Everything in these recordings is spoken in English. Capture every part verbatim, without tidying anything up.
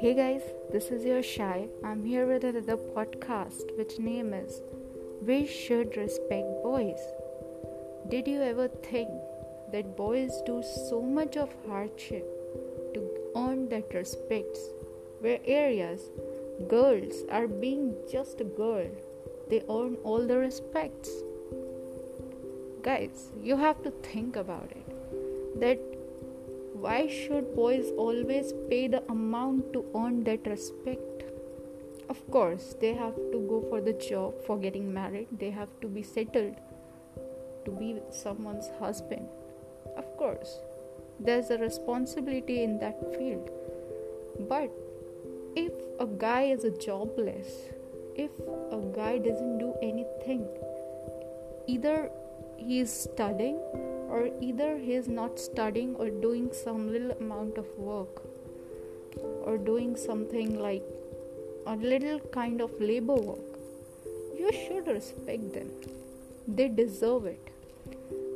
Hey guys, this is your Shai. I'm here with another podcast which name is We Should Respect Boys. Did you ever think that boys do so much of hardship to earn that respect? Where areas girls are being just a girl, they earn all the respects. Guys, you have to think about it. That why should boys always pay the amount to earn that respect? Of course, they have to go for the job, for getting married. They have to be settled to be someone's husband. Of course, there's a responsibility in that field. But if a guy is a jobless, if a guy doesn't do anything, either he is studying or either he is not studying or doing some little amount of work or doing something like a little kind of labor work, you should respect them. They deserve it,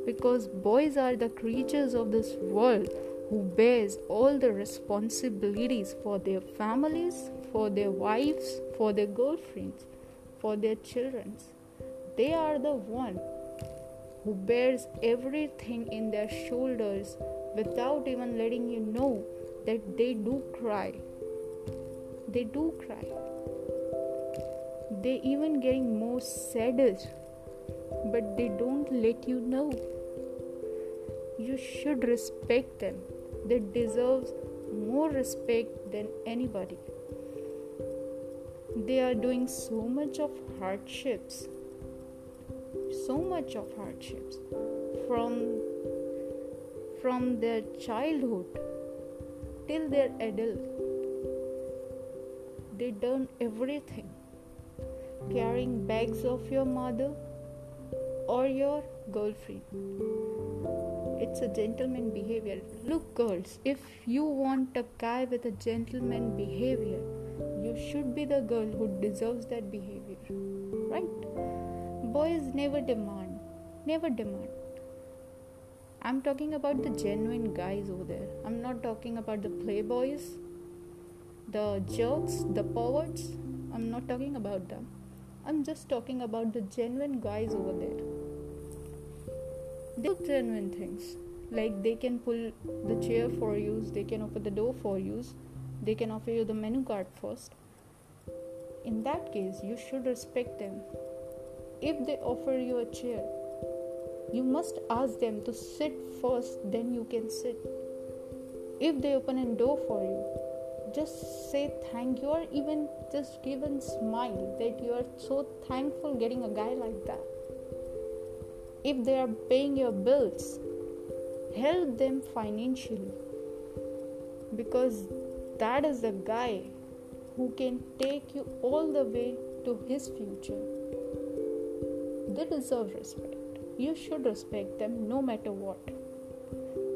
because boys are the creatures of this world who bears all the responsibilities for their families, for their wives, for their girlfriends, for their children. They are the one who bears everything in their shoulders without even letting you know that they do cry. They do cry. They even getting more sadder, but they don't let you know. You should respect them. They deserve more respect than anybody. They are doing so much of hardships. So much of hardships from from their childhood till their adult. They done everything, carrying bags of your mother or your girlfriend. It's a gentleman behavior. Look girls, if you want a guy with a gentleman behavior, you should be the girl who deserves that behavior, right? Boys never demand, never demand. I'm talking about the genuine guys over there. I'm not talking about the playboys, the jerks, the perverts. I'm not talking about them. I'm just talking about the genuine guys over there. They do genuine things. Like they can pull the chair for you, they can open the door for you, they can offer you the menu card first. In that case, you should respect them. If they offer you a chair, you must ask them to sit first, then you can sit. If they open a door for you, just say thank you, or even just give a smile that you are so thankful getting a guy like that. If they are paying your bills, help them financially, because that is the guy who can take you all the way to his future. They deserve respect. You should respect them no matter what.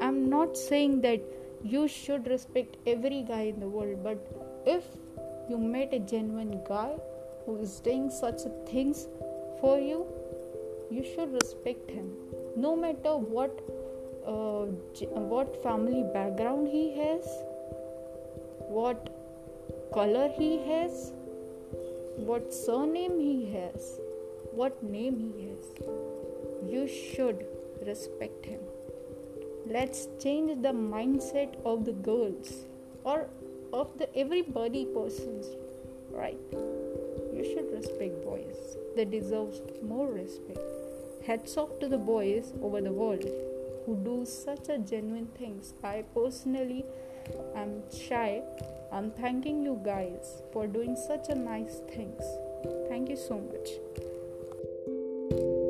I'm not saying that you should respect every guy in the world, but if you met a genuine guy who is doing such things for you, you should respect him. No matter what uh, what family background he has, what color he has, what surname he has, what name he is, you should respect him. Let's change the mindset of the girls or of the everybody persons, right? You should respect boys. They deserve more respect. Hats off to the boys over the world who do such a genuine things. I personally am Shy. I'm thanking you guys for doing such a nice things. Thank you so much.